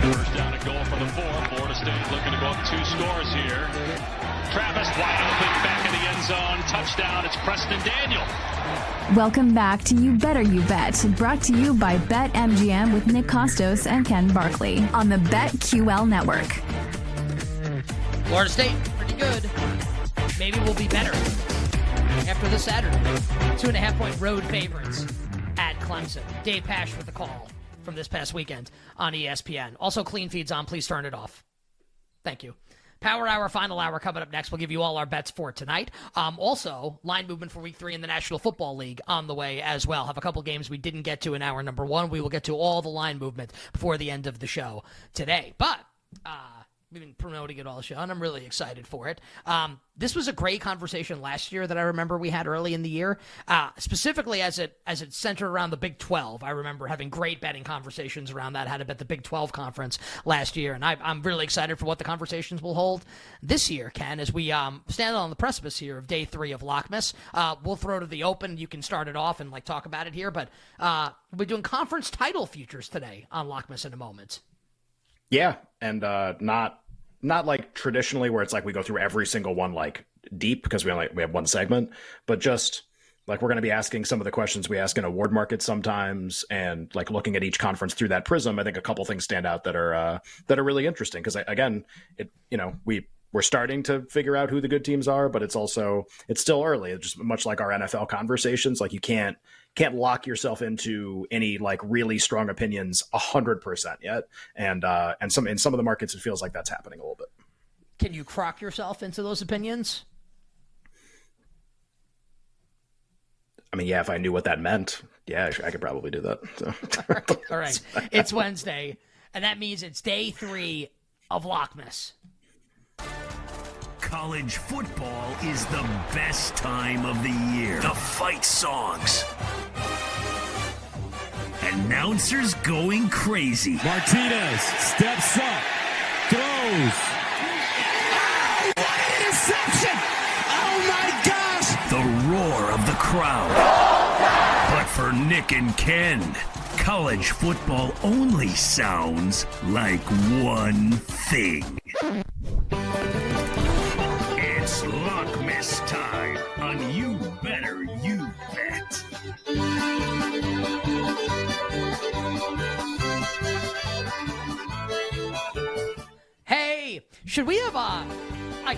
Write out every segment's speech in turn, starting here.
First down and goal for the four. Florida State looking to go up two scores here. Travis wide open, back in the end zone. Touchdown, it's Preston Daniel. Welcome back to You Better You Bet, brought to you by Bet MGM with Nick Kostos and Ken Barkley on the BetQL Network. Florida State, pretty good. Maybe we'll be better after this Saturday. 2.5-point road favorites at Clemson. Dave Pasch with the call from this past weekend on ESPN. Also, clean feeds on. Please turn it off. Thank you. Power Hour, final hour coming up next. We'll give you all our bets for tonight. Also, line movement for Week 3 in the National Football League on the way as well. Have a couple games we didn't get to in hour number one. We will get to all the line movement before the end of the show today. But we've been promoting it all show, and I'm really excited for it. This was a great conversation last year that I remember we had early in the year, specifically as it centered around the Big 12. I remember having great betting conversations around that, how to bet the Big 12 conference last year, and I'm really excited for what the conversations will hold this year, Ken, as we stand on the precipice here of day 3 of Lockmas. We'll throw to the open. You can start it off and talk about it here, but we're doing conference title futures today on Lockmas in a moment. Yeah, and not like traditionally where it's like we go through every single one deep because we have one segment, but just we're going to be asking some of the questions we ask in award markets sometimes, and looking at each conference through that prism. I think a couple things stand out that are really interesting because again, we're starting to figure out who the good teams are, but it's still early. It's just much like our NFL conversations. You can't lock yourself into any really strong opinions 100% yet. And in some of the markets, it feels like that's happening a little bit. Can you crock yourself into those opinions? I mean, yeah, if I knew what that meant, yeah, I could probably do that. So. All right. It's Wednesday, and that means it's day 3 of Lockmas. College football is the best time of the year. The fight songs. Announcers going crazy. Martinez steps up, throws. Oh, what an interception! Oh my gosh! The roar of the crowd. But for Nick and Ken, college football only sounds like one thing. It's Lockmas time on You Better You Bet. Hey, should we have a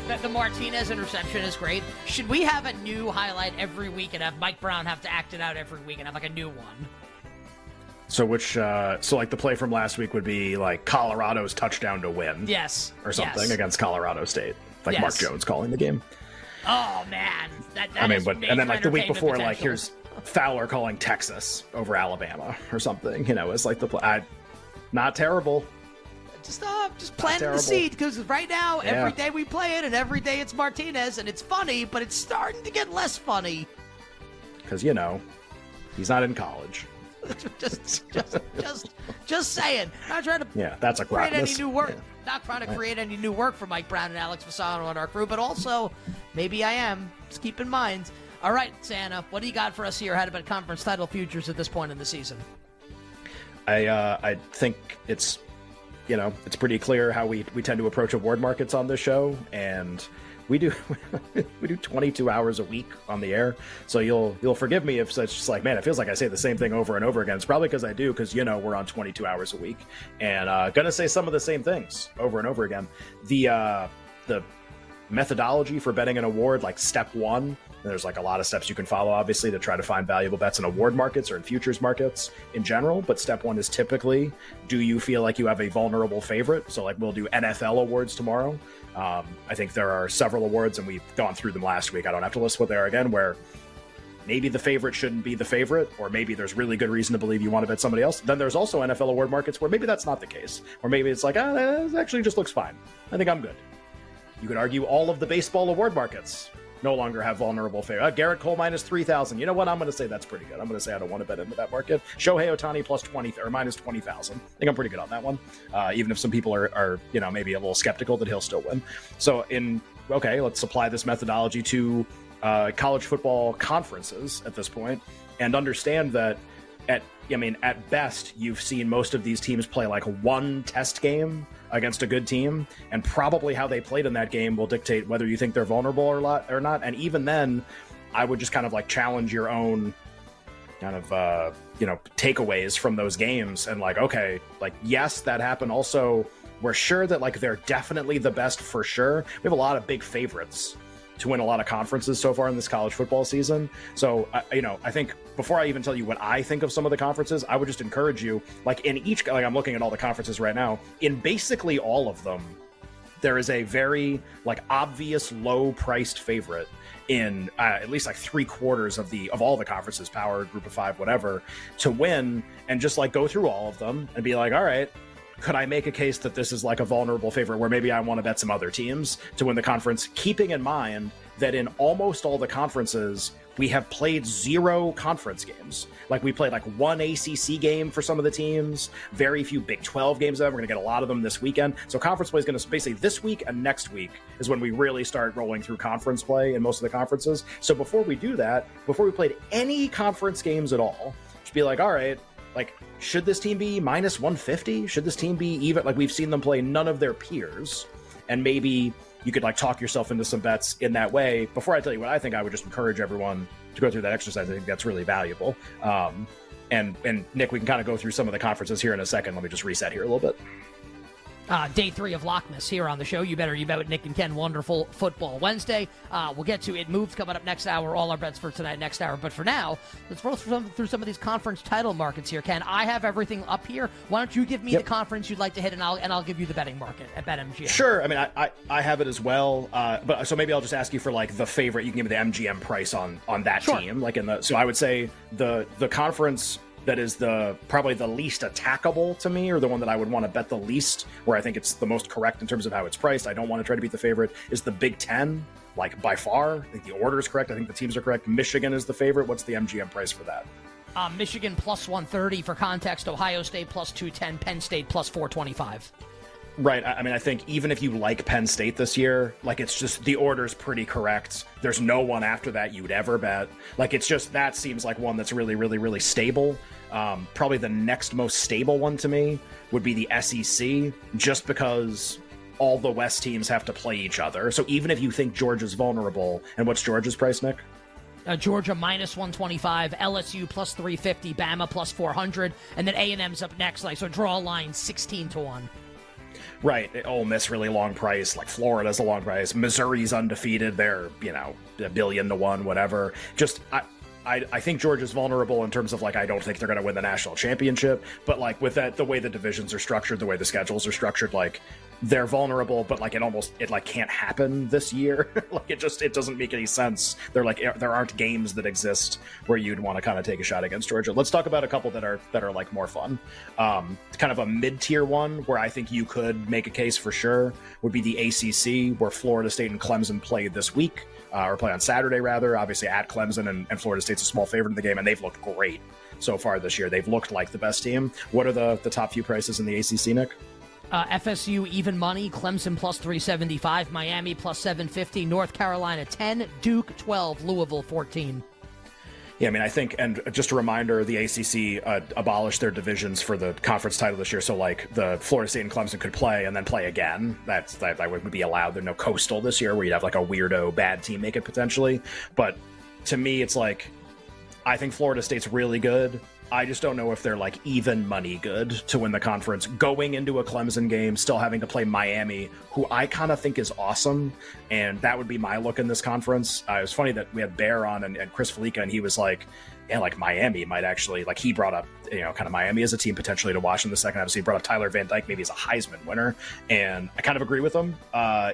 like the Martinez interception is great. Should we have a new highlight every week and have Mike Brown have to act it out every week and have like a new one? So which, so like the play from last week would be like Colorado's touchdown to win. Yes. Or something against Colorado State. Like Mark Jones calling the game. Oh man. That I mean, but, and then like the week before, potential. Like here's Fowler calling Texas over Alabama or something, you know, it's like the play. Not terrible. Just planting the seed, because right now, every day we play it, and every day it's Martinez, and it's funny, but it's starting to get less funny. Because, you know, he's not in college. just saying. Not trying to create any new work. Yeah. Not trying to create any new work for Mike Brown and Alex Vassano and our crew, but also, maybe I am. Just keep in mind. All right, Santa, what do you got for us here? How to bet conference title futures at this point in the season? I think it's... You know, it's pretty clear how we tend to approach award markets on this show, and we do 22 hours a week on the air. So you'll forgive me if it's just like, man, it feels like I say the same thing over and over again. It's probably because I do, because, you know, we're on 22 hours a week and gonna say some of the same things over and over again. The methodology for betting an award, like step one, there's like a lot of steps you can follow, obviously, to try to find valuable bets in award markets or in futures markets in general. But step one is typically, do you feel like you have a vulnerable favorite? So like we'll do NFL awards tomorrow. I think there are several awards and we've gone through them last week. I don't have to list what they are again, where maybe the favorite shouldn't be the favorite, or maybe there's really good reason to believe you want to bet somebody else. Then there's also NFL award markets where maybe that's not the case, or maybe it's like, that actually just looks fine. I think I'm good. You could argue all of the baseball award markets no longer have vulnerable favorites. Garrett Cole minus 3,000. You know what? I'm going to say that's pretty good. I'm going to say I don't want to bet into that market. Shohei Otani plus 20 or minus 20,000. I think I'm pretty good on that one. Even if some people are, you know, maybe a little skeptical that he'll still win. So let's apply this methodology to college football conferences at this point and understand that at best, you've seen most of these teams play like one test game against a good team, and probably how they played in that game will dictate whether you think they're vulnerable or not. And even then, I would just kind of like challenge your own kind of, takeaways from those games and like, okay, like, yes, that happened. Also, we're sure that like they're definitely the best for sure. We have a lot of big favorites to win a lot of conferences so far in this college football season. So, I think before I even tell you what I think of some of the conferences, I would just encourage you, like I'm looking at all the conferences right now, in basically all of them, there is a very like obvious low priced favorite in at least like three quarters of all the conferences, Power, Group of Five, whatever, to win, and just like go through all of them and be like, all right, could I make a case that this is like a vulnerable favorite where maybe I want to bet some other teams to win the conference, keeping in mind that in almost all the conferences, we have played zero conference games. Like we played like one ACC game for some of the teams, very few Big 12 games. We're going to get a lot of them this weekend. So conference play is going to basically this week and next week is when we really start rolling through conference play in most of the conferences. So before we do that, before we played any conference games at all, just be like, all right, like, should this team be minus 150? Should this team be even? Like, we've seen them play none of their peers. And maybe you could, like, talk yourself into some bets in that way. Before I tell you what I think, I would just encourage everyone to go through that exercise. I think that's really valuable. And Nick, we can kind of go through some of the conferences here in a second. Let me just reset here a little bit. Day 3 of Lockmas here on the show. You bet with Nick and Ken. Wonderful Football Wednesday. We'll get to It Moved coming up next hour. All our bets for tonight next hour. But for now, let's roll through some of these conference title markets here. Ken, I have everything up here. Why don't you give me the conference you'd like to hit, and I'll give you the betting market at BetMGM. Sure. I mean, I have it as well. But so maybe I'll just ask you for like the favorite. You can give me the MGM price on that team. Like so I would say the conference that is probably the least attackable to me, or the one that I would want to bet the least, where I think it's the most correct in terms of how it's priced. I don't want to try to beat the favorite, is the Big Ten, like by far. I think the order is correct. I think the teams are correct. Michigan is the favorite. What's the MGM price for that? Michigan plus 130 for context, Ohio State plus 210, Penn State plus 425. Right. I mean, I think even if you like Penn State this year, like it's just the order's pretty correct. There's no one after that you'd ever bet. Like it's just that seems like one that's really, really, really stable. Probably the next most stable one to me would be the SEC, just because all the West teams have to play each other. So even if you think Georgia's vulnerable, and what's Georgia's price, Nick? Georgia minus 125, LSU plus 350, Bama plus 400, and then A&M's up next. Like so, draw a line 16 to 1. Right. Ole Miss, really long price. Like, Florida's a long price. Missouri's undefeated. They're, you know, 1,000,000,000 to 1, whatever. Just, I think Georgia's vulnerable in terms of, like, I don't think they're going to win the national championship. But, like, with that, the way the divisions are structured, the way the schedules are structured, like, they're vulnerable, but, like, it can't happen this year. Like, it doesn't make any sense. They're like, there aren't games that exist where you'd want to kind of take a shot against Georgia. Let's talk about a couple that are like more fun. Kind of a mid-tier one where I think you could make a case for sure would be the ACC, where Florida State and Clemson play this week. Or play on Saturday, rather, obviously at Clemson, and Florida State's a small favorite in the game, and they've looked great so far this year. They've looked like the best team. What are the top few prices in the ACC, Nick? FSU even money, Clemson plus 375, Miami plus 750, North Carolina 10, Duke 12, Louisville 14. Yeah, I mean, I think, and just a reminder, the ACC abolished their divisions for the conference title this year. So, like, the Florida State and Clemson could play and then play again. That would be allowed. There's no Coastal this year where you'd have, like, a weirdo bad team make it potentially. But to me, it's like, I think Florida State's really good. I just don't know if they're, like, even money good to win the conference. Going into a Clemson game, still having to play Miami, who I kind of think is awesome, and that would be my look in this conference. It was funny that we had Bear on and Chris Felica, and he was like, yeah, like, Miami might actually, like, he brought up, you know, kind of Miami as a team potentially to watch in the second half. So he brought up Tyler Van Dyke maybe as a Heisman winner, and I kind of agree with him.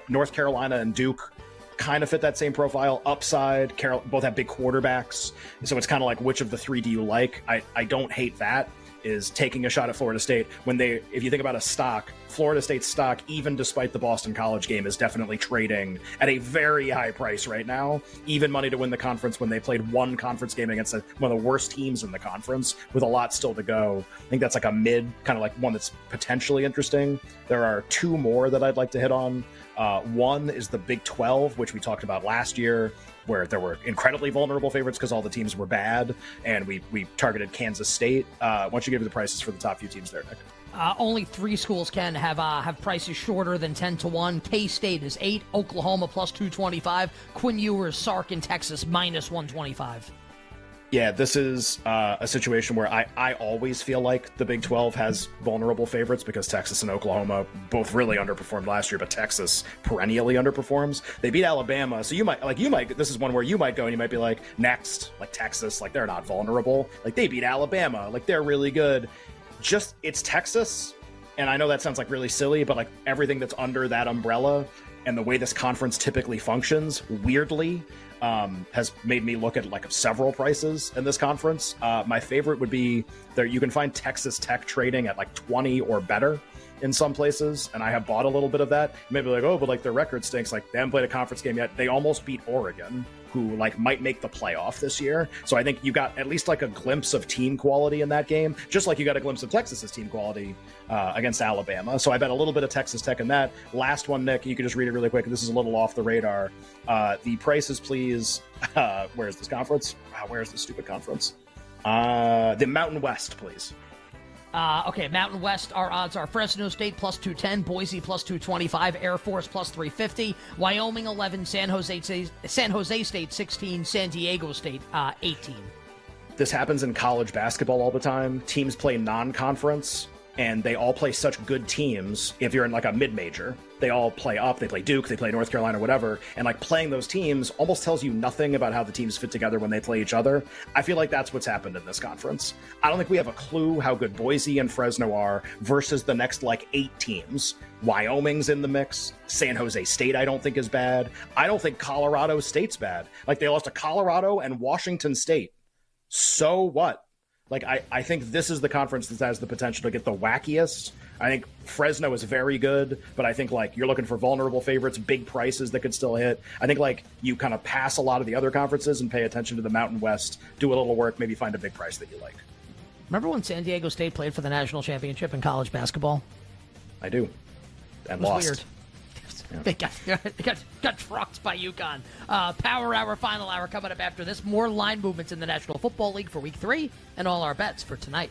North Carolina and Duke kind of fit that same profile. Upside, both have big quarterbacks, so it's kind of like, which of the three do you like? I don't hate that. Is taking a shot at Florida State when they, if you think about a stock, Florida State's stock, even despite the Boston College game, is definitely trading at a very high price right now. Even money to win the conference when they played one conference game against one of the worst teams in the conference with a lot still to go. I think that's like a mid, kind of like one that's potentially interesting. There are two more that I'd like to hit on. One is the Big 12, which we talked about last year, where there were incredibly vulnerable favorites because all the teams were bad, and we targeted Kansas State. Why don't you give me the prices for the top few teams there, Nick? Only three schools can have prices shorter than 10 to 1. K-State is 8, Oklahoma plus 225, Quinn Ewers, Sark, and Texas minus 125. Yeah, this is a situation where I always feel like the Big 12 has vulnerable favorites because Texas and Oklahoma both really underperformed last year, but Texas perennially underperforms. They beat Alabama, so you might this is one where you might go and you might be like, next, like Texas, like they're not vulnerable. Like they beat Alabama, like they're really good. Just it's Texas, and I know that sounds like really silly, but like everything that's under that umbrella and the way this conference typically functions, weirdly, has made me look at like several prices in this conference. My favorite would be there. You can find Texas Tech trading at like 20 or better in some places, and I have bought a little bit of that. Maybe like, oh, but like their record stinks. Like they haven't played a conference game yet. They almost beat Oregon, who like might make the playoff this year. So I think you got at least like a glimpse of team quality in that game, just like you got a glimpse of Texas's team quality against Alabama. So I bet a little bit of Texas Tech in that. Last one, Nick, you can just read it really quick. This is a little off the radar. The prices, please. Where's this conference? Wow, where's this stupid conference? The Mountain West, please. Okay, Mountain West, our odds are Fresno State plus 210, Boise plus 225, Air Force plus 350, Wyoming 11, San Jose State 16, San Diego State 18. This happens in college basketball all the time. Teams play non-conference, and they all play such good teams. If you're in like a mid-major, they all play up. They play Duke, they play North Carolina, whatever. And like playing those teams almost tells you nothing about how the teams fit together when they play each other. I feel like that's what's happened in this conference. I don't think we have a clue how good Boise and Fresno are versus the next like 8 teams. Wyoming's in the mix. San Jose State I don't think is bad. I don't think Colorado State's bad. Like they lost to Colorado and Washington State. So what? Like, I think this is the conference that has the potential to get the wackiest. I think Fresno is very good, but I think, like, you're looking for vulnerable favorites, big prices that could still hit. I think, like, you kind of pass a lot of the other conferences and pay attention to the Mountain West, do a little work, maybe find a big price that you like. Remember when San Diego State played for the national championship in college basketball? I do. And lost. It was weird. Yeah. They got trucked by UConn. Power Hour, Final Hour coming up after this. More line movements in the National Football League for Week 3 and all our bets for tonight.